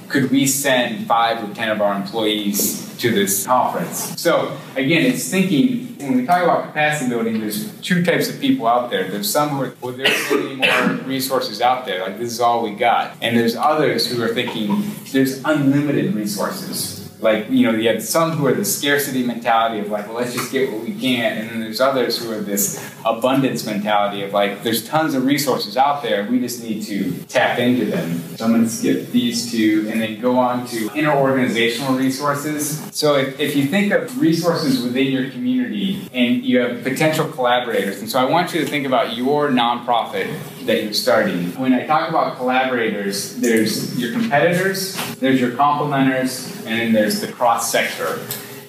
Could we send five or ten of our employees to this conference? So, again, it's thinking, when we talk about capacity building, there's two types of people out there. There's some who are, well, there's any more resources out there. Like, this is all we got. And there's others who are thinking, there's unlimited resources. Like, you know, you have some who are the scarcity mentality of like, well, let's just get what we can. And then there's others who are this abundance mentality of like, there's tons of resources out there. We just need to tap into them. So I'm going to skip these two and then go on to interorganizational resources. So if, if you think of resources within your community and you have potential collaborators, and so I want you to think about your nonprofit that you're starting. When I talk about collaborators, there's your competitors, there's your complementers, and then there's the cross-sector.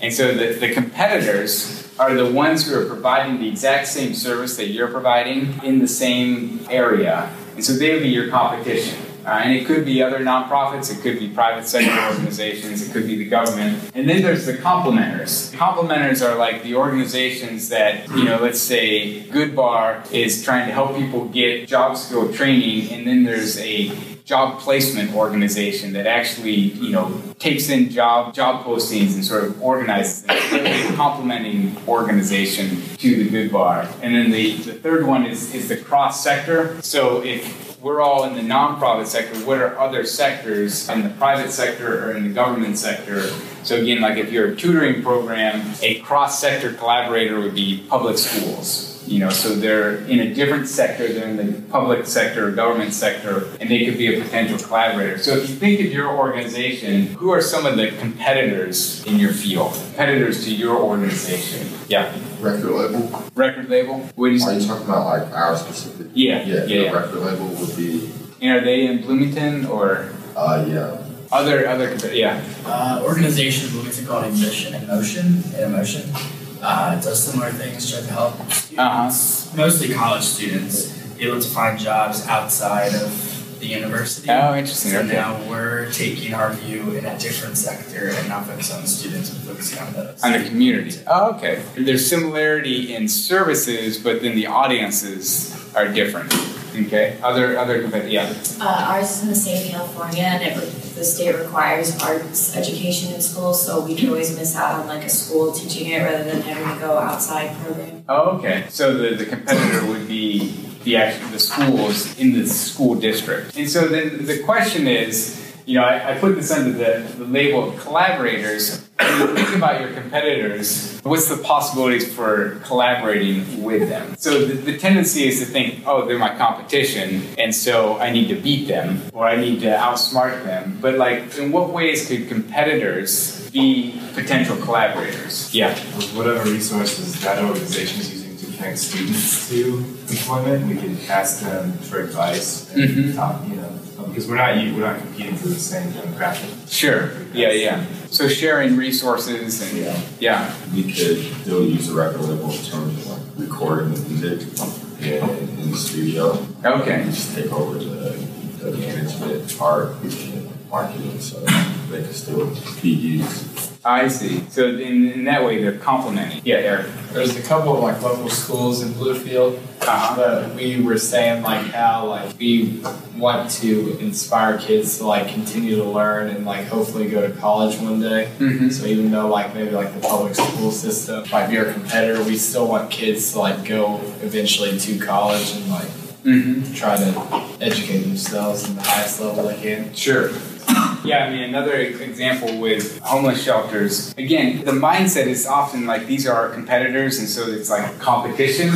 And so the, the competitors are the ones who are providing the exact same service that you're providing in the same area. And so they would be your competition. Uh, and it could be other nonprofits, it could be private sector organizations, it could be the government. And then there's the complementers. Complementers are like the organizations that, you know, let's say Good Bar is trying to help people get job skill training, and then there's a job placement organization that actually, you know, takes in job job postings and sort of organizes them. It's really a complementing organization to the Good Bar. And then the, the third one is, is the cross-sector. So if we're all in the nonprofit sector, what are other sectors in the private sector or in the government sector? So again, like if you're a tutoring program, a cross-sector collaborator would be public schools. You know, so they're in a different sector, they're in the public sector or government sector, and they could be a potential collaborator. So if you think of your organization, who are some of the competitors in your field? Competitors to your organization? Yeah. Record label. Record label? What do you say? Are you talking about like our specific? Yeah. Yeah, yeah, yeah. Record label would be... And are they in Bloomington or? Uh, yeah. Other, other, yeah. Uh, organization in Bloomington called Ambition and Motion, and Emotion. Uh, it does similar things, try to help students, uh-huh. mostly college students, be able to find jobs outside of the university. Oh, interesting. So okay. Now we're taking our view in a different sector and not focusing on the students, but focusing on those. On the community. Oh, okay. There's similarity in services, but then the audiences are different. Okay. Other, other, yeah. Uh, ours is in the state of California, and it re- the state requires arts education in school, so we could always miss out on like a school teaching it rather than having to go outside program. Oh, okay. So the, the competitor would be the actual, the schools in the school district. And so then the question is, you know, I, I put this under the, the label of collaborators. When you think about your competitors, what's the possibilities for collaborating with them? So the, the tendency is to think, oh, they're my competition, and so I need to beat them, or I need to outsmart them. But like, in what ways could competitors be potential collaborators? Yeah. With whatever resources that organization is using to connect students to employment, we can ask them for advice and mm-hmm. talk, you know. Because we're not we're not competing for the same demographic. Sure. Yeah, yeah. So sharing resources and yeah. yeah. We could still use the record label in terms of like recording the music in, in the studio. Okay. We just take over the, the management, art, and marketing, so they can still be used. I see. So in, in that way, they're complementing. Yeah, Eric. There's a couple of like local schools in Bluefield Uh-huh. But we were saying like how like we want to inspire kids to like continue to learn and like hopefully go to college one day. Mm-hmm. So even though like maybe like the public school system might be our competitor, we still want kids to like go eventually to college and like mm-hmm. try to educate themselves in the highest level they can. Sure. Yeah, I mean, another example with homeless shelters, again, the mindset is often like these are our competitors, and so it's like competition.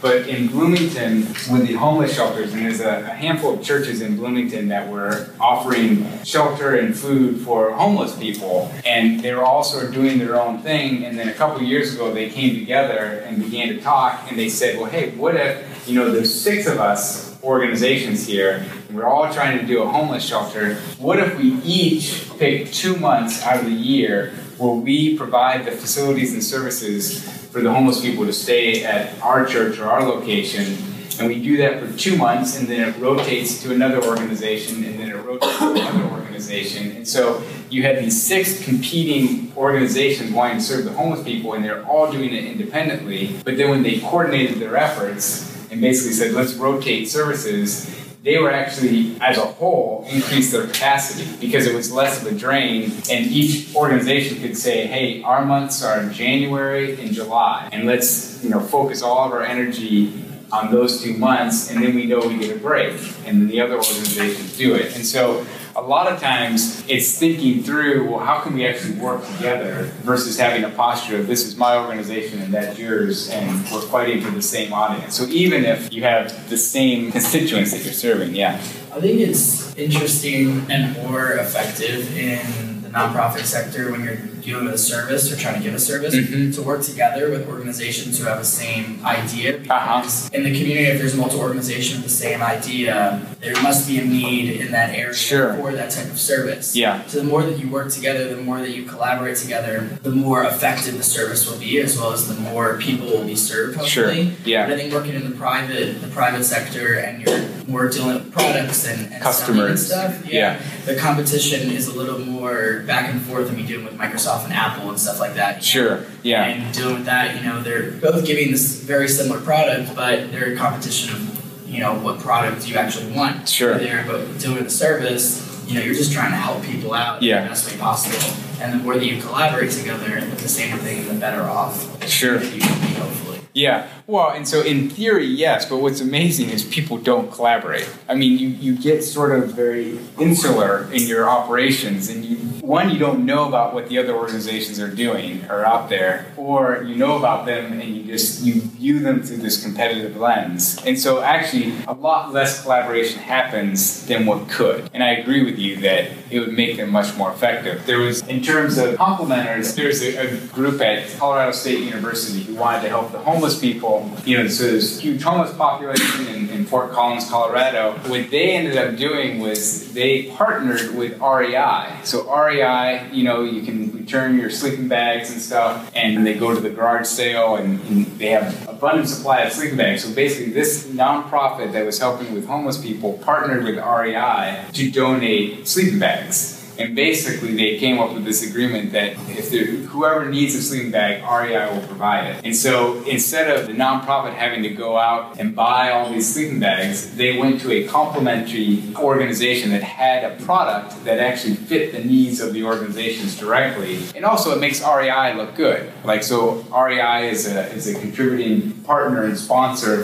But in Bloomington, with the homeless shelters, and there's a, a handful of churches in Bloomington that were offering shelter and food for homeless people, and they were all sort of doing their own thing. And then a couple of years ago, they came together and began to talk, and they said, well, hey, what if, you know, there's six of us organizations here, and we're all trying to do a homeless shelter. What if we each pick two months out of the year where we provide the facilities and services for the homeless people to stay at our church or our location, and we do that for two months, and then it rotates to another organization, and then it rotates to another organization. And so you have these six competing organizations wanting to serve the homeless people, and they're all doing it independently. But then when they coordinated their efforts, and basically said, let's rotate services, they were actually, as a whole, increased their capacity because it was less of a drain, and each organization could say, hey, our months are January and July, and let's, you know, focus all of our energy on those two months, and then we know we get a break, and then the other organizations do it. And so a lot of times it's thinking through, well, how can we actually work together versus having a posture of this is my organization and that's yours, and we're fighting for the same audience. So even if you have the same constituents that you're serving, yeah. I think it's interesting and more effective in the nonprofit sector when you're dealing with a service or trying to give a service mm-hmm. to work together with organizations who have the same idea. Because uh-huh. in the community, if there's multiple organizations with the same idea, there must be a need in that area sure. for that type of service. Yeah. So the more that you work together, the more that you collaborate together, the more effective the service will be, as well as the more people will be served, hopefully. Sure. Yeah. But I think working in the private the private sector and you're more dealing with products and, and customers and stuff, yeah, yeah, the competition is a little more back and forth than we do with Microsoft and Apple and stuff like that. Sure. Know? Yeah. And dealing with that, you know, they're both giving this very similar product, but they're in competition of, you know, what product you actually want. Sure. They're both doing the service, you know, you're just trying to help people out yeah. in the best way possible. And the more that you collaborate together with the same thing, the better off. Sure. You can be, hopefully. Yeah. Well, and so in theory, yes, but what's amazing is people don't collaborate. I mean, you, you get sort of very insular in your operations, and you one, you don't know about what the other organizations are doing or out there, or you know about them and you just you view them through this competitive lens. And so actually a lot less collaboration happens than what could. And I agree with you that it would make them much more effective. There was, in terms of complementers, there's a, a group at Colorado State University who wanted to help the homeless people. You know, so there's a huge homeless population in, in Fort Collins, Colorado. What they ended up doing was they partnered with R E I. So R E I, you know, you can return your sleeping bags and stuff, and they go to the garage sale, and, and they have abundant supply of sleeping bags. So basically this nonprofit that was helping with homeless people partnered with R E I to donate sleeping bags. And basically they came up with this agreement that if there, whoever needs a sleeping bag, R E I will provide it. And so instead of the nonprofit having to go out and buy all these sleeping bags, they went to a complementary organization that had a product that actually fit the needs of the organizations directly. And also it makes R E I look good. Like, so R E I is a, is a contributing partner and sponsor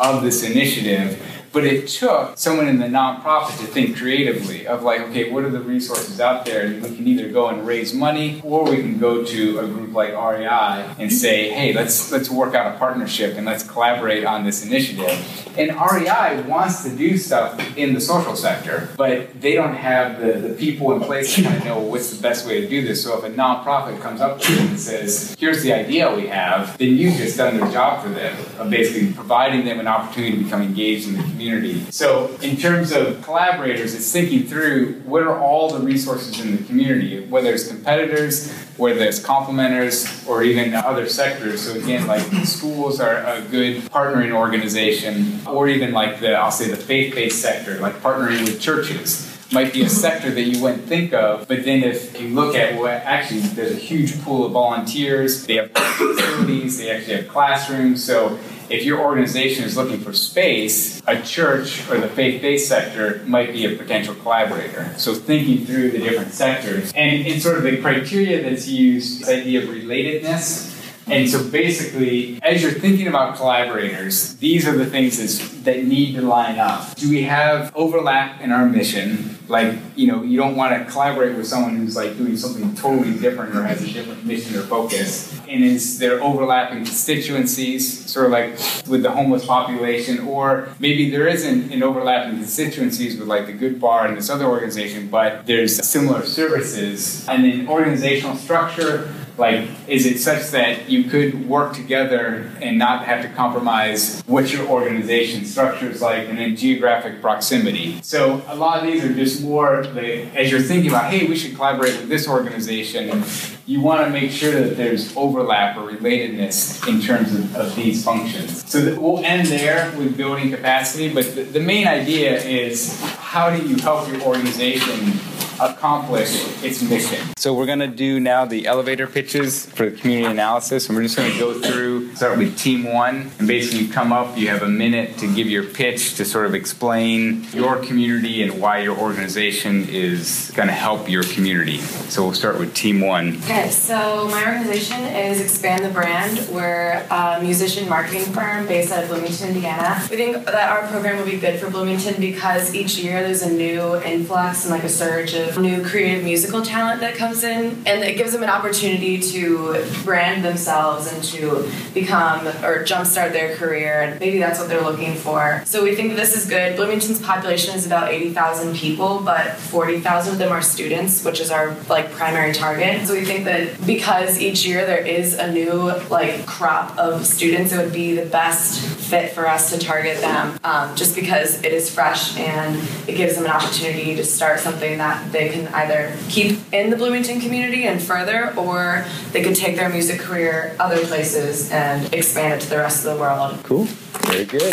of this initiative. But it took someone in the nonprofit to think creatively of like, okay, what are the resources out there? And we can either go and raise money, or we can go to a group like R E I and say, hey, let's let's work out a partnership and let's collaborate on this initiative. And R E I wants to do stuff in the social sector, but they don't have the, the people in place that kind of know what's the best way to do this. So if a nonprofit comes up to you and says, here's the idea we have, then you've just done their job for them, of basically providing them an opportunity to become engaged in the community. So in terms of collaborators, it's thinking through what are all the resources in the community, whether it's competitors, whether it's complementers, or even other sectors. So again, like schools are a good partnering organization, or even like the, I'll say the faith-based sector, like partnering with churches. Might be a sector that you wouldn't think of, but then if you look at what, well, actually there's a huge pool of volunteers, they have facilities, they actually have classrooms, so if your organization is looking for space, a church or the faith-based sector might be a potential collaborator. So thinking through the different sectors. And in sort of the criteria that's used, this idea of relatedness. And so basically, as you're thinking about collaborators, these are the things that's, that need to line up. Do we have overlap in our mission? Like, you know, you don't want to collaborate with someone who's like doing something totally different or has a different mission or focus. And is there overlapping constituencies, sort of like with the homeless population? Or maybe there isn't an overlapping constituencies with like the Good Bar and this other organization, but there's similar services. And then organizational structure. Like, is it such that you could work together and not have to compromise what your organization structure is like, and then geographic proximity? So a lot of these are just more, like, as you're thinking about, hey, we should collaborate with this organization, you want to make sure that there's overlap or relatedness in terms of, of these functions. So the, we'll end there with building capacity, but the, the main idea is how do you help your organization accomplish its mission. So we're going to do now the elevator pitches for the community analysis, and we're just going to go through, start with team one, and basically you come up, you have a minute to give your pitch to sort of explain your community and why your organization is going to help your community. So we'll start with team one. Okay, so my organization is Expand the Brand. We're a musician marketing firm based out of Bloomington, Indiana. We think that our program will be good for Bloomington because each year there's a new influx and like a surge of new creative musical talent that comes in, and it gives them an opportunity to brand themselves and to become or jumpstart their career, and maybe that's what they're looking for. So we think that this is good. Bloomington's population is about eighty thousand people, but forty thousand of them are students, which is our like primary target. So we think that because each year there is a new like crop of students, it would be the best fit for us to target them, um, just because it is fresh and it gives them an opportunity to start something that they can either keep in the Bloomington community and further, or they could take their music career other places and expand it to the rest of the world. Cool. Very good.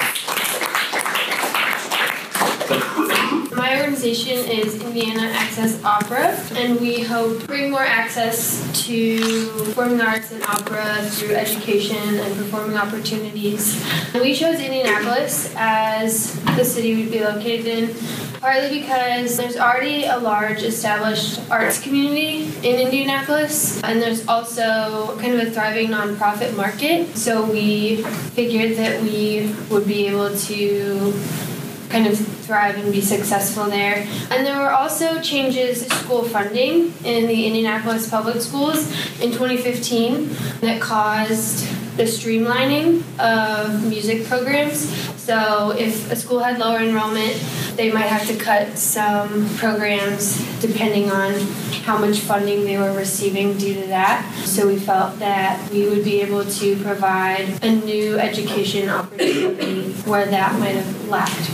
My organization is Indiana Access Opera, and we hope to bring more access to performing arts and opera through education and performing opportunities. And we chose Indianapolis as the city we'd be located in, partly because there's already a large established arts community in Indianapolis, and there's also kind of a thriving nonprofit market. So we figured that we would be able to kind of thrive and be successful there. And there were also changes to school funding in the Indianapolis public schools in twenty fifteen that caused the streamlining of music programs. So if a school had lower enrollment, they might have to cut some programs depending on how much funding they were receiving due to that. So we felt that we would be able to provide a new education opportunity where that might have lacked.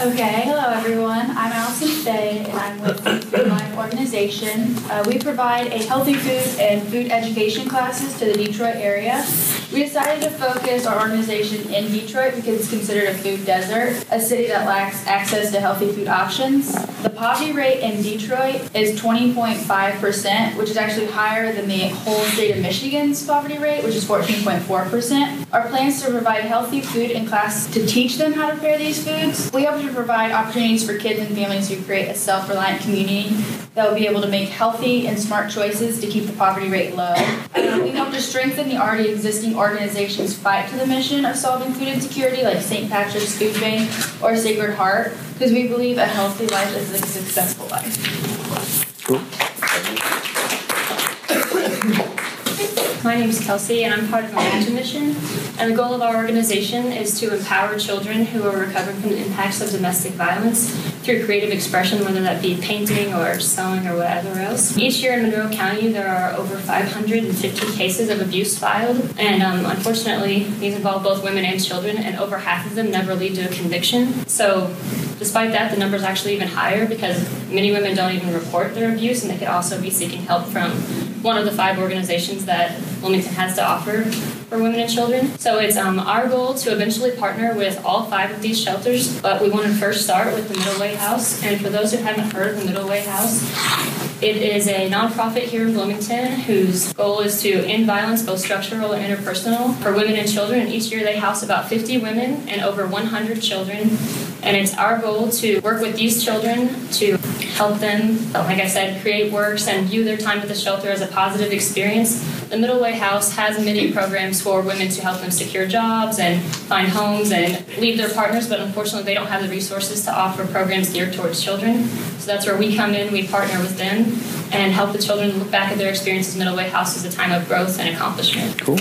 Okay, hello everyone. I'm Allison Fay, and I'm with Food Food Life Organization. Uh, we provide a healthy food and food education classes to the Detroit area. We decided to focus our organization in Detroit because it's considered a food desert, a city that lacks access to healthy food options. The poverty rate in Detroit is twenty point five percent, which is actually higher than the whole state of Michigan's poverty rate, which is fourteen point four percent. Our plan is to provide healthy food in class to teach them how to prepare these foods. We hope to provide opportunities for kids and families to create a self-reliant community that will be able to make healthy and smart choices to keep the poverty rate low. Uh, we hope to strengthen the already existing organizations' fight to the mission of solving food insecurity, like Saint Patrick's Food Bank or Sacred Heart, because we believe a healthy life is a successful life. Cool. My name is Kelsey, and I'm part of my action mission. And the goal of our organization is to empower children who are recovering from the impacts of domestic violence through creative expression, whether that be painting or sewing or whatever else. Each year in Monroe County, there are over five hundred fifty cases of abuse filed. And um, unfortunately, these involve both women and children, and over half of them never lead to a conviction. So despite that, the number is actually even higher because many women don't even report their abuse, and they could also be seeking help from one of the five organizations that Bloomington has to offer for women and children. So it's um, our goal to eventually partner with all five of these shelters, but we want to first start with the Middleway House. And for those who haven't heard of the Middleway House, it is a nonprofit here in Bloomington whose goal is to end violence, both structural and interpersonal, for women and children. And each year they house about fifty women and over one hundred children. And it's our goal to work with these children to help them, like I said, create works and view their time at the shelter as a positive experience. The Middleway House has many programs for women to help them secure jobs and find homes and leave their partners, but unfortunately they don't have the resources to offer programs geared towards children. So that's where we come in, we partner with them, and help the children look back at their experiences. Middleway House is a time of growth and accomplishment. Cool.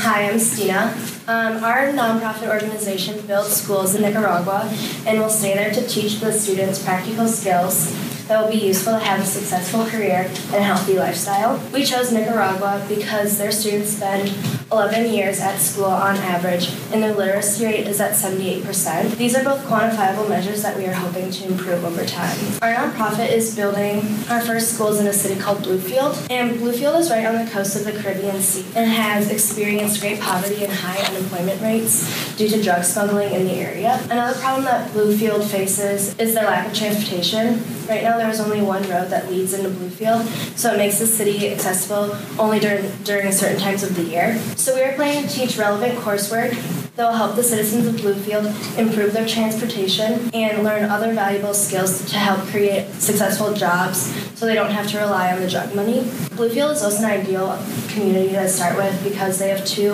Hi, I'm Stina. Um, our nonprofit organization builds schools in Nicaragua and will stay there to teach the students practical skills that will be useful to have a successful career and a healthy lifestyle. We chose Nicaragua because their students spend eleven years at school on average, and their literacy rate is at seventy-eight percent. These are both quantifiable measures that we are hoping to improve over time. Our nonprofit is building our first schools in a city called Bluefield, and Bluefield is right on the coast of the Caribbean Sea and has experienced great poverty and high unemployment rates due to drug smuggling in the area. Another problem that Bluefield faces is their lack of transportation. Right now, there is only one road that leads into Bluefield, so it makes the city accessible only during, during certain times of the year. So we are planning to teach relevant coursework that will help the citizens of Bluefield improve their transportation and learn other valuable skills to help create successful jobs so they don't have to rely on the drug money. Bluefield is also an ideal community to start with because they have two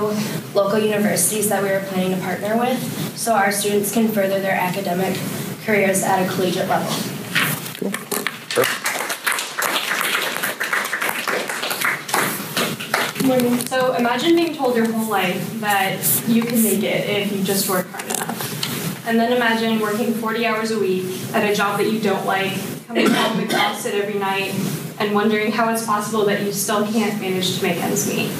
local universities that we are planning to partner with, so our students can further their academic careers at a collegiate level. Cool. Perfect. So imagine being told your whole life that you can make it if you just work hard enough. And then imagine working forty hours a week at a job that you don't like, coming home exhausted every night, and wondering how it's possible that you still can't manage to make ends meet.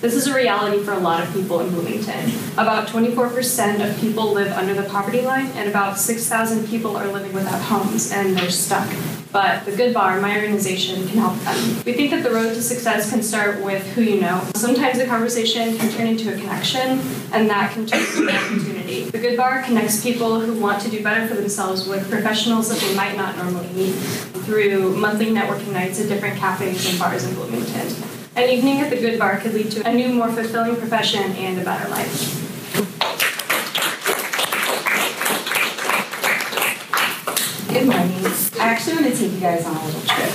This is a reality for a lot of people in Bloomington. About twenty-four percent of people live under the poverty line, and about six thousand people are living without homes, and they're stuck. But the Good Bar, my organization, can help them. We think that the road to success can start with who you know. Sometimes a conversation can turn into a connection, and that can turn into an opportunity. The Good Bar connects people who want to do better for themselves with professionals that they might not normally meet through monthly networking nights at different cafes and bars in Bloomington. An evening at the Good Bar could lead to a new, more fulfilling profession and a better life. Good morning. I actually want to take you guys on a little trip.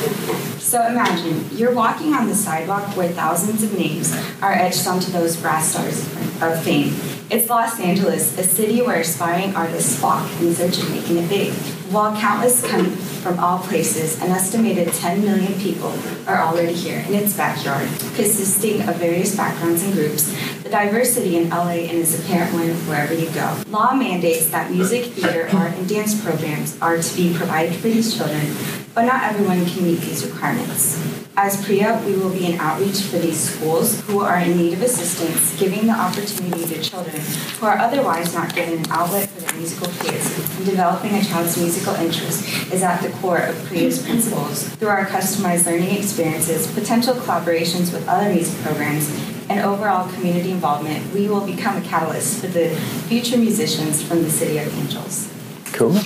So imagine you're walking on the sidewalk where thousands of names are etched onto those brass stars of fame. It's Los Angeles, a city where aspiring artists flock in search of making it big. While countless come from all places, an estimated ten million people are already here in its backyard, consisting of various backgrounds and groups. The diversity in L A is apparent wherever you go. Law mandates that music, theater, art, and dance programs are to be provided for these children, but not everyone can meet these requirements. As Priya, we will be in outreach for these schools who are in need of assistance, giving the opportunity to children who are otherwise not given an outlet for their musical peers. And developing a child's musical interest is at the core of Priya's principles. Through our customized learning experiences, potential collaborations with other music programs, and overall community involvement, we will become a catalyst for the future musicians from the City of Angels. Cool.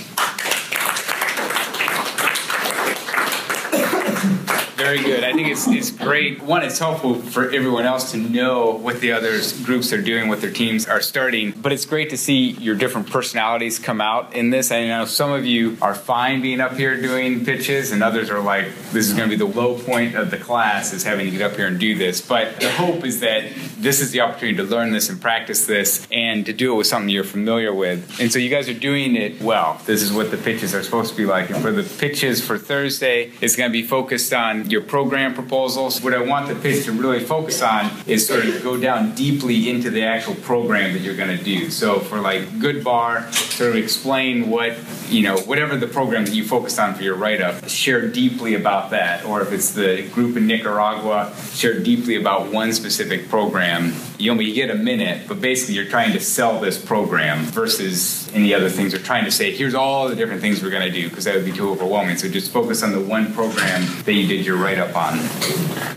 Very good. I think it's it's great. One, it's helpful for everyone else to know what the other groups are doing, what their teams are starting. But it's great to see your different personalities come out in this. I know some of you are fine being up here doing pitches, and others are like, this is going to be the low point of the class, is having to get up here and do this. But the hope is that this is the opportunity to learn this and practice this and to do it with something you're familiar with. And so you guys are doing it well. This is what the pitches are supposed to be like. And for the pitches for Thursday, it's going to be focused on your your program proposals. What I want the pitch to really focus on is sort of go down deeply into the actual program that you're going to do. So for like Good Bar, sort of explain what, you know, whatever the program that you focused on for your write-up, share deeply about that. Or if it's the group in Nicaragua, share deeply about one specific program. You only get a minute, but basically you're trying to sell this program versus any other things. You're trying to say, here's all the different things we're going to do, because that would be too overwhelming. So just focus on the one program that you did your write-up on.